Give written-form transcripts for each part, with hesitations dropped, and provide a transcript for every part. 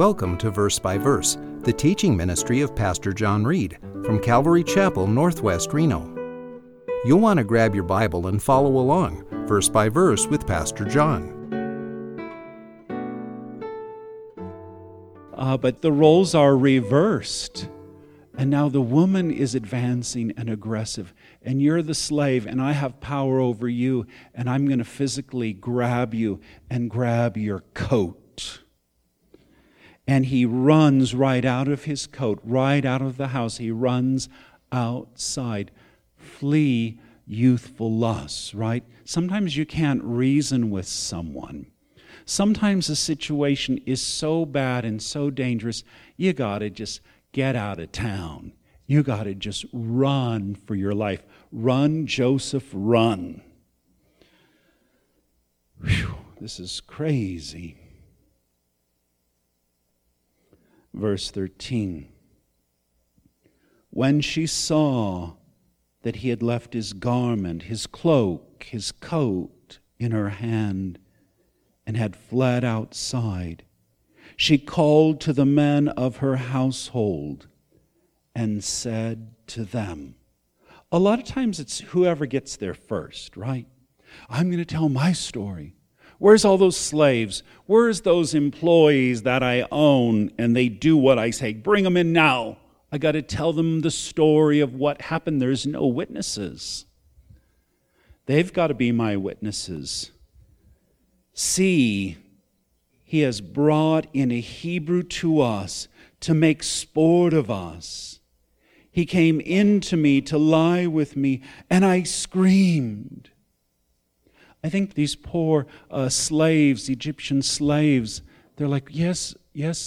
Welcome to Verse by Verse, the teaching ministry of Pastor John Reed from Calvary Chapel, Northwest Reno. You'll want to grab your Bible and follow along, verse by verse, with Pastor John. But the roles are reversed. And now the woman is advancing and aggressive. And you're the slave, and I have power over you, and I'm going to physically grab you and grab your coat. And he runs right out of his coat, right out of the house. He runs outside. Flee youthful lusts, right? Sometimes you can't reason with someone. Sometimes a situation is so bad and so dangerous, you got to just get out of town. You got to just run for your life. Run, Joseph, run. Whew, this is crazy. Verse 13. When she saw that he had left his garment, his cloak, his coat in her hand, and had fled outside, she called to the men of her household and said to them. A lot of times it's whoever gets there first, right? I'm going to tell my story. Where's all those slaves? Where's those employees that I own and they do what I say? Bring them in now. I got to tell them the story of what happened. There's no witnesses. They've got to be my witnesses. See, he has brought in a Hebrew to us to make sport of us. He came into me to lie with me, and I screamed. I think these poor slaves, Egyptian slaves, they're like, yes,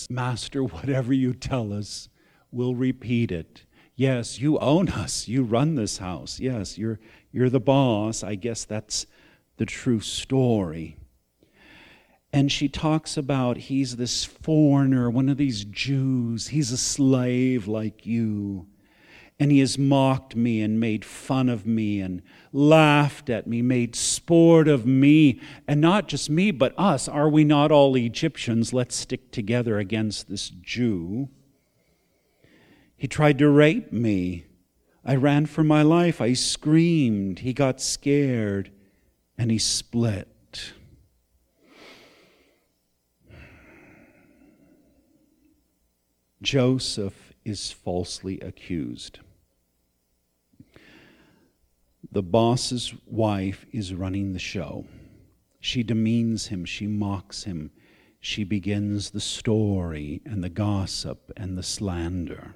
master, whatever you tell us. We'll repeat it. Yes, you own us. You run this house. Yes, you're the boss. I guess that's the true story. And she talks about he's this foreigner, one of these Jews. He's a slave like you. And he has mocked me and made fun of me and laughed at me, made sport of me. And not just me, but us. Are we not all Egyptians? Let's stick together against this Jew. He tried to rape me. I ran for my life. I screamed. He got scared, and he split. Joseph is falsely accused. The boss's wife is running the show. She demeans him. She mocks him. She begins the story and the gossip and the slander.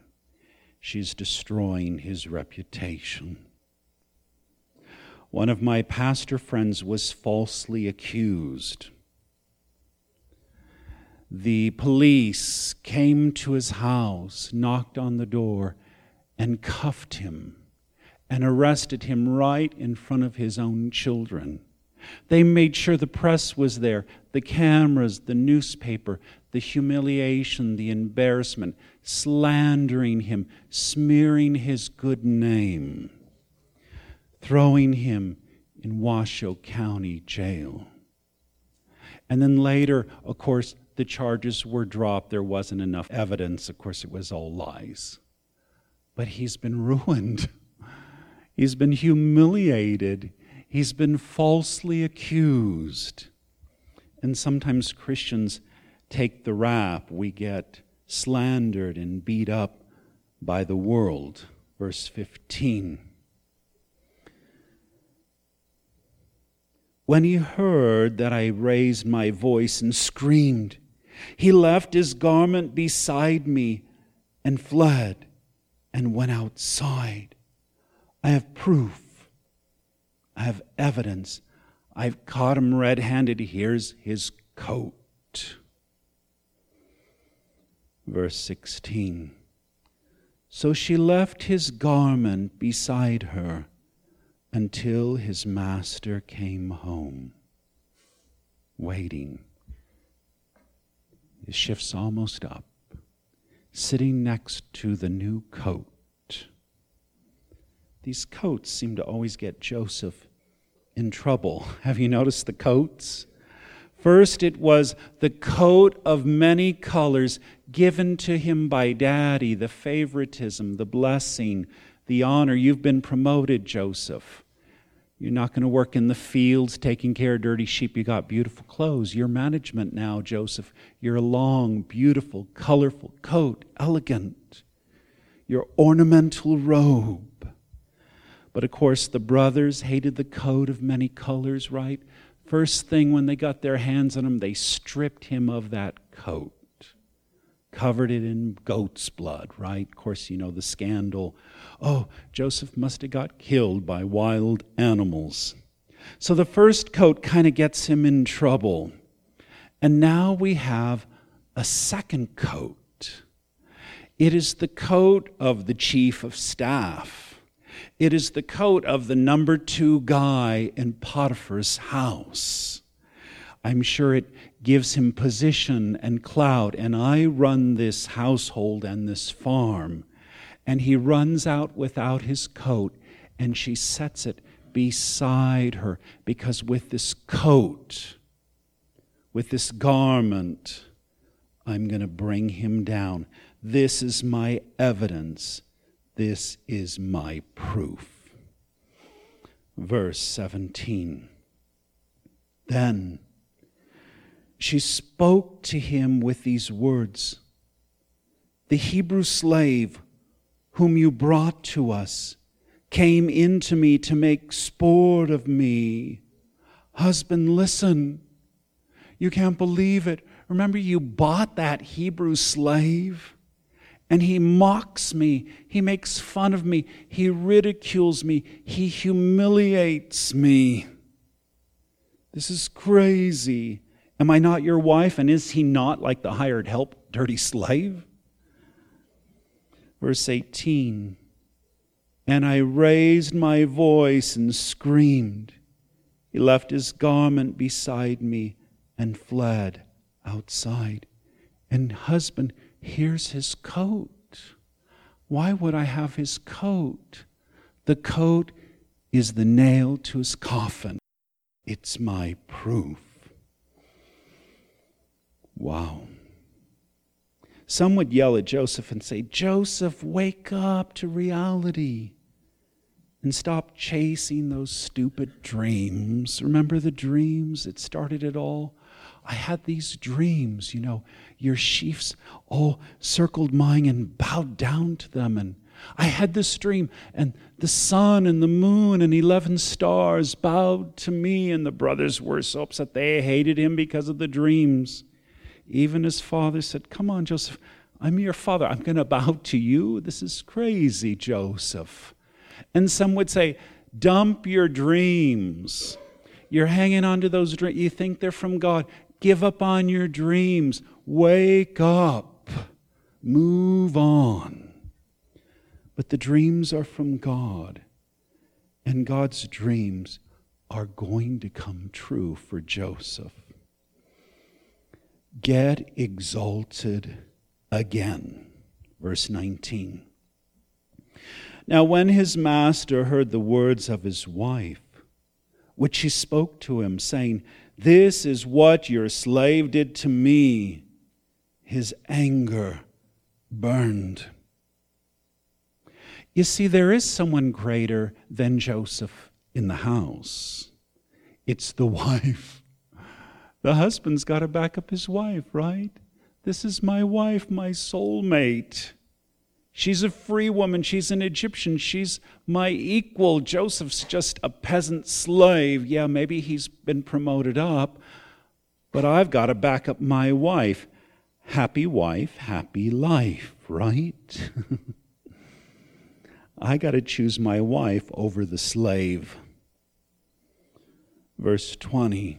She's destroying his reputation. One of my pastor friends was falsely accused. The police came to his house, knocked on the door, and cuffed him and arrested him right in front of his own children. They made sure the press was there, the cameras, the newspaper, the humiliation, the embarrassment, slandering him, smearing his good name, throwing him in Washoe County jail. And then later, of course, the charges were dropped. There wasn't enough evidence. Of course, it was all lies. But he's been ruined. He's been humiliated. He's been falsely accused. And sometimes Christians take the rap. We get slandered and beat up by the world. Verse 15. When he heard that I raised my voice and screamed, he left his garment beside me and fled and went outside. I have proof. I have evidence. I've caught him red-handed. Here's his coat. Verse 16. So she left his garment beside her until his master came home, waiting. His shift's almost up, sitting next to the new coat. These coats seem to always get Joseph in trouble. Have you noticed the coats? First, it was the coat of many colors given to him by Daddy, the favoritism, the blessing, the honor. You've been promoted, Joseph. You're not going to work in the fields taking care of dirty sheep. You got beautiful clothes. You're management now, Joseph. Your long, beautiful, colorful coat, elegant. Your ornamental robe. But of course, the brothers hated the coat of many colors, right? First thing when they got their hands on him, they stripped him of that coat. Covered it in goat's blood, right? Of course, you know the scandal. Oh, Joseph must have got killed by wild animals. So the first coat kind of gets him in trouble. And now we have a second coat. It is the coat of the chief of staff. It is the coat of the number two guy in Potiphar's house. I'm sure it gives him position and clout, and I run this household and this farm. And he runs out without his coat, and she sets it beside her, because with this coat, with this garment, I'm going to bring him down. This is my evidence. This is my proof. Verse 17. Then she spoke to him with these words, "The Hebrew slave whom you brought to us came in to me to make sport of me. Husband, listen. You can't believe it. Remember, you bought that Hebrew slave, and he mocks me. He makes fun of me. He ridicules me. He humiliates me. This is crazy. Am I not your wife? And is he not like the hired help, dirty slave?" Verse 18, "And I raised my voice and screamed. He left his garment beside me and fled outside." And husband, here's his coat. Why would I have his coat? The coat is the nail to his coffin. It's my proof. Wow. Some would yell at Joseph and say, "Joseph, wake up to reality and stop chasing those stupid dreams." Remember the dreams that started it all? I had these dreams, you know, your sheaves all circled mine and bowed down to them. And I had this dream, and the sun and the moon and 11 stars bowed to me. And the brothers were so upset. They hated him because of the dreams. Even his father said, "Come on, Joseph, I'm your father. I'm going to bow to you. This is crazy, Joseph." And some would say, "Dump your dreams. You're hanging on to those dreams. You think they're from God. Give up on your dreams. Wake up. Move on." But the dreams are from God. And God's dreams are going to come true for Joseph. Get exalted again. Verse 19. Now when his master heard the words of his wife, which she spoke to him, saying, "This is what your slave did to me," his anger burned. You see, there is someone greater than Joseph in the house. It's the wife. The husband's got to back up his wife, right? "This is my wife, my soulmate. She's a free woman. She's an Egyptian. She's my equal. Joseph's just a peasant slave. Yeah, maybe he's been promoted up, but I've got to back up my wife." Happy wife, happy life, right? I got to choose my wife over the slave. Verse 20.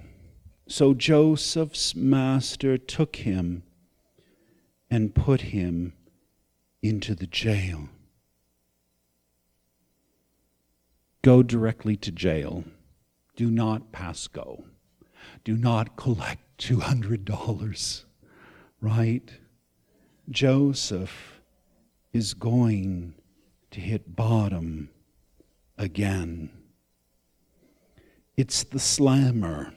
So Joseph's master took him and put him into the jail. Go directly to jail. Do not pass go. Do not collect $200, right? Joseph is going to hit bottom again. It's the slammer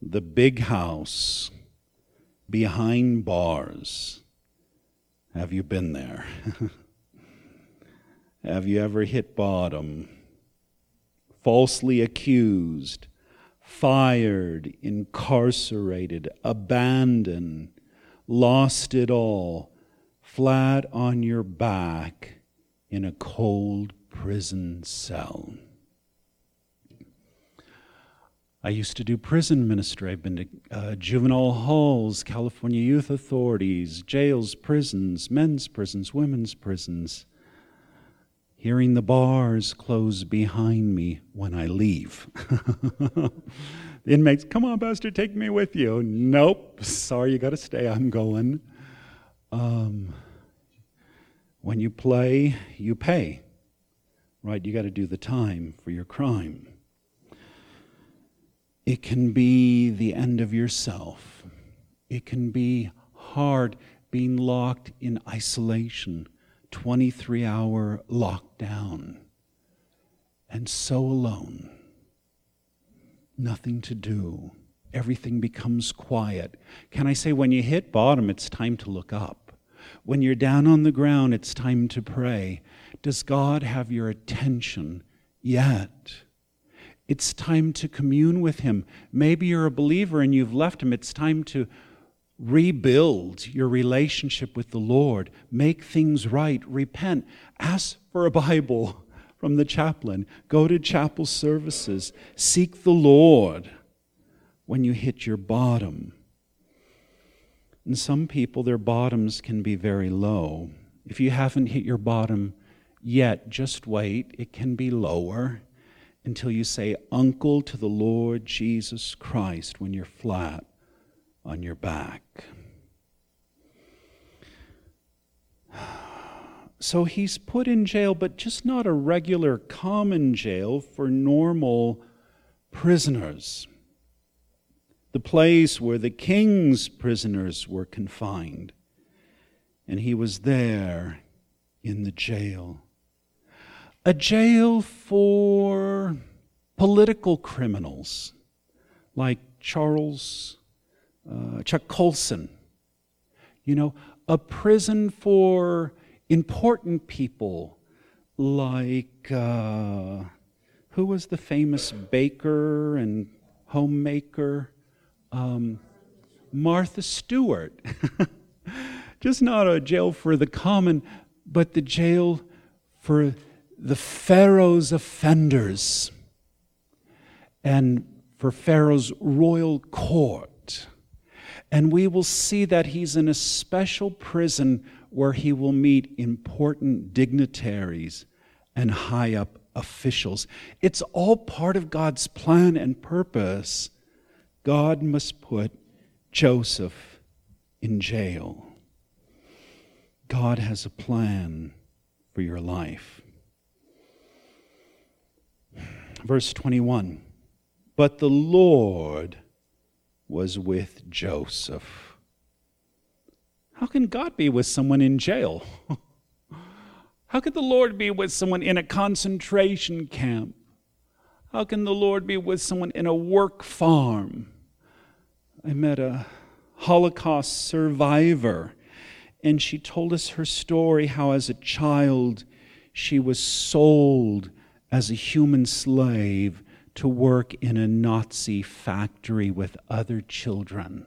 the big house behind bars. Have you been there? Have you ever hit bottom? Falsely accused, fired, incarcerated, abandoned, lost it all, flat on your back in a cold prison cell. I used to do prison ministry. I've been to juvenile halls, California youth authorities, jails, prisons, men's prisons, women's prisons. Hearing the bars close behind me when I leave. Inmates, come on, Pastor, take me with you. Nope, sorry, you got to stay, I'm going. When you play, you pay. Right, you got to do the time for your crime. It can be the end of yourself. It can be hard being locked in isolation, 23-hour lockdown, and so alone. Nothing to do. Everything becomes quiet. Can I say, when you hit bottom, it's time to look up. When you're down on the ground, it's time to pray. Does God have your attention yet? It's time to commune with Him. Maybe you're a believer and you've left Him. It's time to rebuild your relationship with the Lord. Make things right. Repent. Ask for a Bible from the chaplain. Go to chapel services. Seek the Lord when you hit your bottom. And some people, their bottoms can be very low. If you haven't hit your bottom yet, just wait. It can be lower until you say uncle to the Lord Jesus Christ when you're flat on your back. So he's put in jail, but just not a regular common jail for normal prisoners. The place where the king's prisoners were confined. And he was there in the jail. A jail for political criminals like Chuck Colson, a prison for important people like, who was the famous baker and homemaker? Martha Stewart. Just not a jail for the common, but the jail for the Pharaoh's offenders and for Pharaoh's royal court. And we will see that he's in a special prison where he will meet important dignitaries and high-up officials. It's all part of God's plan and purpose. God must put Joseph in jail. God has a plan for your life. Verse 21, but the Lord was with Joseph. How can God be with someone in jail? How could the Lord be with someone in a concentration camp? How can the Lord be with someone in a work farm? I met a Holocaust survivor, and she told us her story, how as a child she was sold as a human slave to work in a Nazi factory with other children.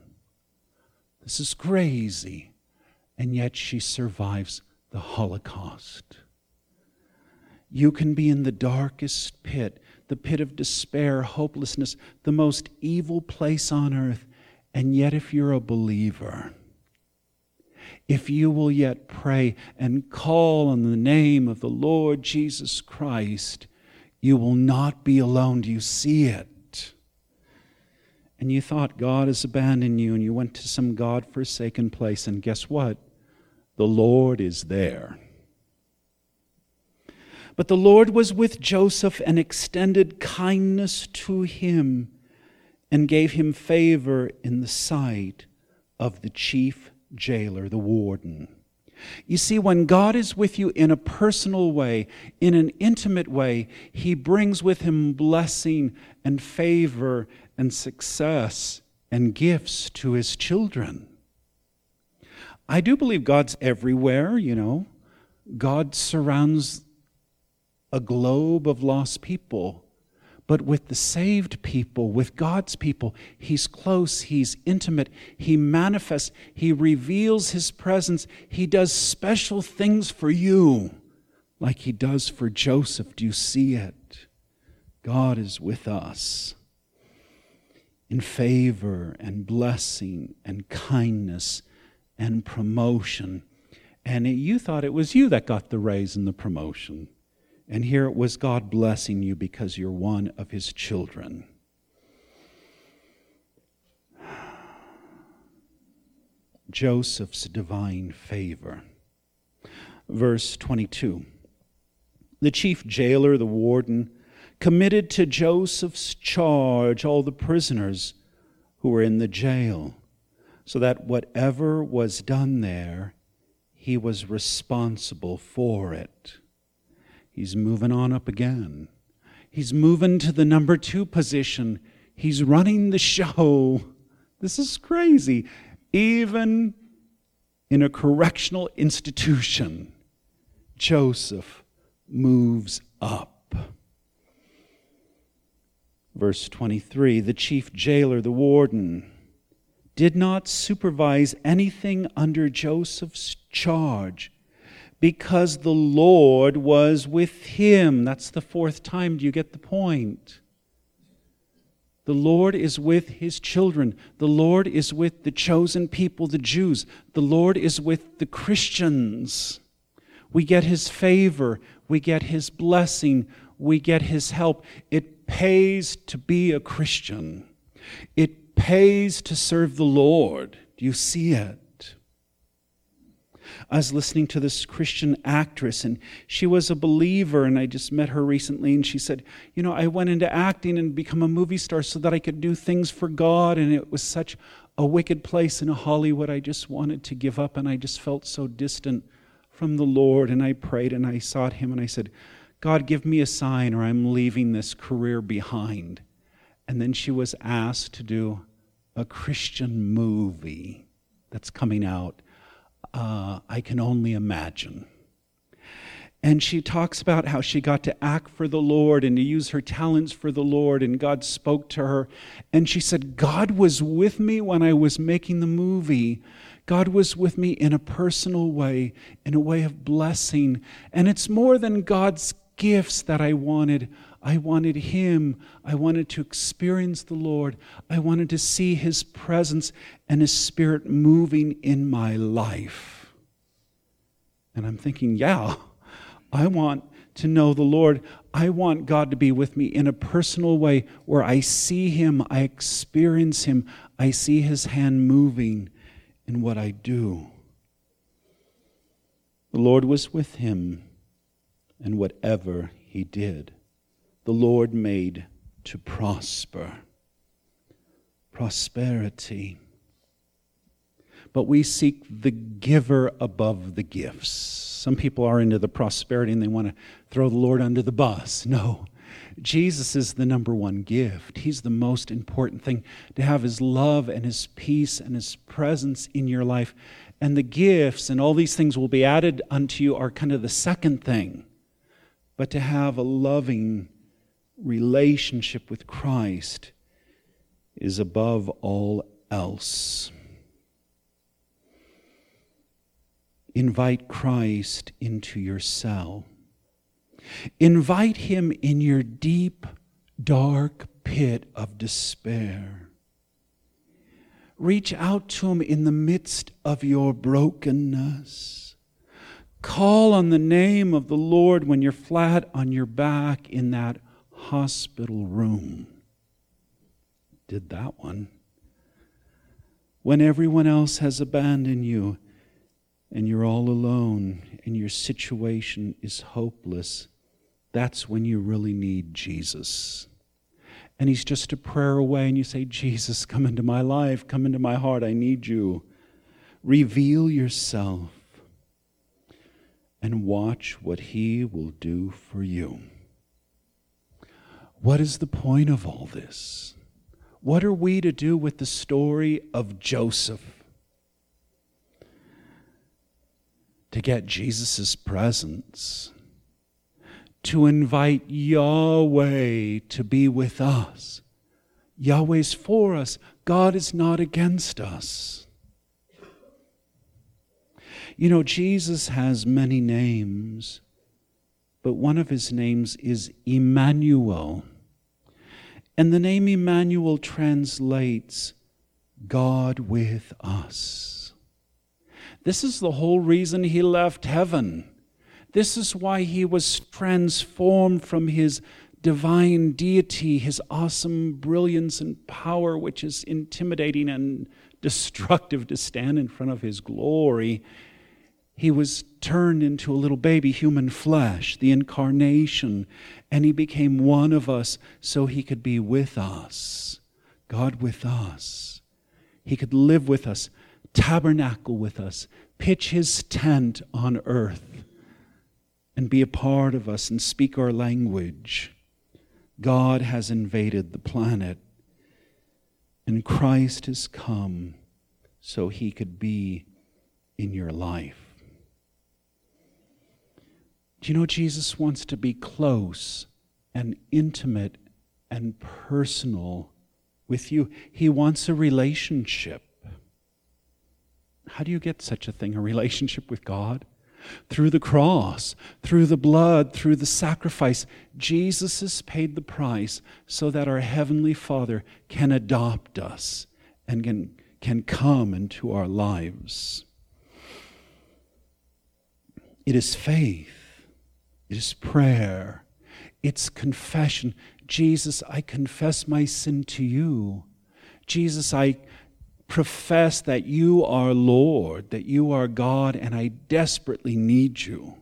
This is crazy. And yet she survives the Holocaust. You can be in the darkest pit, the pit of despair, hopelessness, the most evil place on earth. And yet if you're a believer, if you will yet pray and call on the name of the Lord Jesus Christ, you will not be alone. Do you see it? And you thought God has abandoned you, and you went to some God-forsaken place, and guess what? The Lord is there. But the Lord was with Joseph and extended kindness to him and gave him favor in the sight of the chief jailer, the warden. You see, when God is with you in a personal way, in an intimate way, He brings with Him blessing and favor and success and gifts to his children. I do believe God's everywhere, you know. God surrounds a globe of lost people. But with the saved people, with God's people, he's close, he's intimate, he manifests, he reveals his presence, he does special things for you, like he does for Joseph. Do you see it? God is with us in favor and blessing and kindness and promotion. And you thought it was you that got the raise and the promotion. And here it was God blessing you because you're one of his children. Joseph's divine favor. Verse 22. The chief jailer, the warden, committed to Joseph's charge all the prisoners who were in the jail, so that whatever was done there, he was responsible for it. He's moving on up again. He's moving to the number 2 position. He's running the show. This is crazy. Even in a correctional institution, Joseph moves up. Verse 23, the chief jailer, the warden, did not supervise anything under Joseph's charge, because the Lord was with him. That's the 4th time. Do you get the point? The Lord is with his children. The Lord is with the chosen people, the Jews. The Lord is with the Christians. We get his favor. We get his blessing. We get his help. It pays to be a Christian. It pays to serve the Lord. Do you see it? I was listening to this Christian actress, and she was a believer, and I just met her recently, and she said, you know, I went into acting and become a movie star so that I could do things for God, and it was such a wicked place in Hollywood. I just wanted to give up, and I just felt so distant from the Lord, and I prayed, and I sought him, and I said, God, give me a sign, or I'm leaving this career behind. And then she was asked to do a Christian movie that's coming out. I can only imagine. And she talks about how she got to act for the Lord and to use her talents for the Lord, and God spoke to her. And she said, God was with me when I was making the movie. God was with me in a personal way, in a way of blessing. And it's more than God's gifts that I wanted. I wanted him. I wanted to experience the Lord. I wanted to see his presence and his spirit moving in my life. And I'm thinking, yeah, I want to know the Lord. I want God to be with me in a personal way where I see him, I experience him, I see his hand moving in what I do. The Lord was with him in whatever he did. The Lord made to prosper. Prosperity. But we seek the giver above the gifts. Some people are into the prosperity and they want to throw the Lord under the bus. No. Jesus is the number 1 gift. He's the most important thing, to have his love and his peace and his presence in your life. And the gifts and all these things will be added unto you are kind of the second thing. But to have a loving relationship with Christ is above all else. Invite Christ into your cell. Invite him in your deep, dark pit of despair. Reach out to him in the midst of your brokenness. Call on the name of the Lord when you're flat on your back in that hospital room. Did that one. When everyone else has abandoned you and you're all alone and your situation is hopeless, that's when you really need Jesus. And he's just a prayer away, and you say, Jesus, come into my life, come into my heart, I need you. Reveal yourself and watch what he will do for you. What is the point of all this? What are we to do with the story of Joseph? To get Jesus' presence, to invite Yahweh to be with us. Yahweh's for us. God is not against us. You know, Jesus has many names, but one of his names is Emmanuel. And the name Emmanuel translates God with us. This is the whole reason he left heaven. This is why he was transformed from his divine deity, his awesome brilliance and power, which is intimidating and destructive to stand in front of his glory. He was turned into a little baby, human flesh, the incarnation, and he became one of us so he could be with us, God with us. He could live with us, tabernacle with us, pitch his tent on earth, and be a part of us and speak our language. God has invaded the planet, and Christ has come so he could be in your life. Do you know Jesus wants to be close and intimate and personal with you? He wants a relationship. How do you get such a thing, a relationship with God? Through the cross, through the blood, through the sacrifice. Jesus has paid the price so that our Heavenly Father can adopt us and can come into our lives. It is faith. It is prayer. It's confession. Jesus, I confess my sin to you. Jesus, I profess that you are Lord, that you are God, and I desperately need you.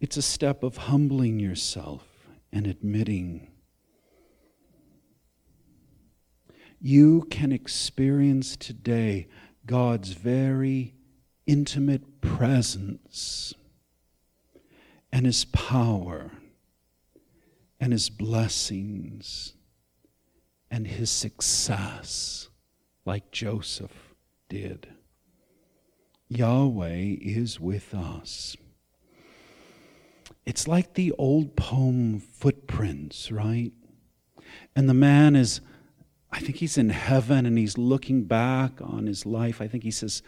It's a step of humbling yourself and admitting. You can experience today God's very intimate presence, and his power, and his blessings, and his success, like Joseph did. Yahweh is with us. It's like the old poem, Footprints, right? And the man is, I think he's in heaven, and he's looking back on his life. I think he sees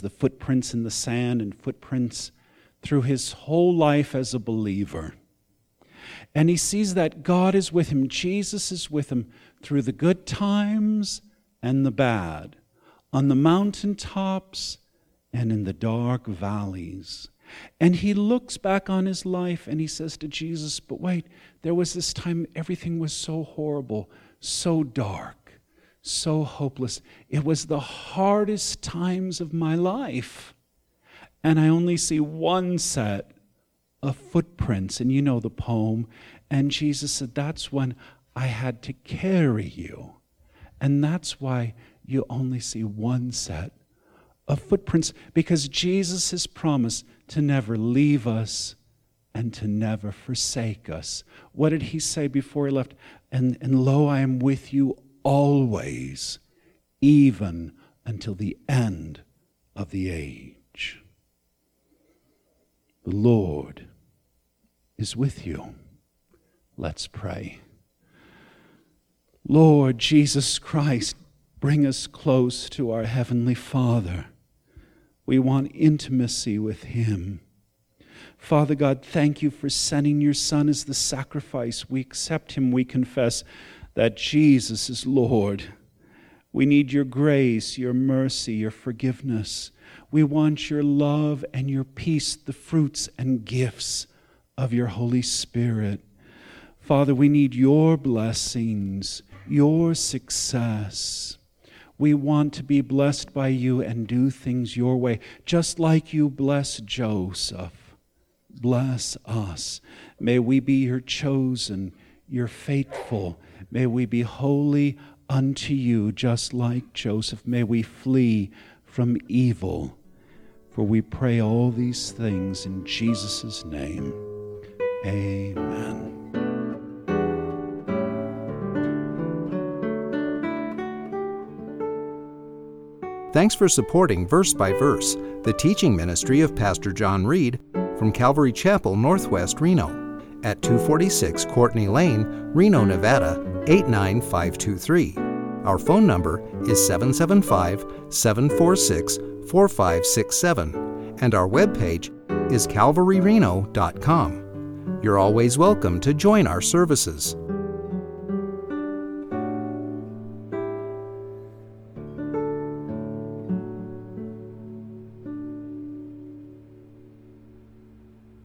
the footprints in the sand and footprints through his whole life as a believer. And he sees that God is with him, Jesus is with him through the good times and the bad, on the mountaintops and in the dark valleys. And he looks back on his life and he says to Jesus, but wait, there was this time everything was so horrible, so dark, so hopeless. It was the hardest times of my life. And I only see one set of footprints. And you know the poem. And Jesus said, that's when I had to carry you. And that's why you only see one set of footprints. Because Jesus has promised to never leave us and to never forsake us. What did he say before he left? And lo, I am with you always, even until the end of the age. The Lord is with you. Let's pray. Lord Jesus Christ, bring us close to our Heavenly Father. We want intimacy with him. Father God, thank you for sending your Son as the sacrifice. We accept him. We confess that Jesus is Lord. We need your grace, your mercy, your forgiveness. We want your love and your peace, the fruits and gifts of your Holy Spirit. Father, we need your blessings, your success. We want to be blessed by you and do things your way, just like you blessed Joseph. Bless us. May we be your chosen, your faithful. May we be holy unto you, just like Joseph. May we flee from evil, for we pray all these things in Jesus' name. Amen. Thanks for supporting Verse by Verse, the teaching ministry of Pastor John Reed from Calvary Chapel, Northwest Reno, at 246 Courtney Lane, Reno, Nevada, 89523. Our phone number is 775-746-4567, and our webpage is calvaryreno.com. You're always welcome to join our services.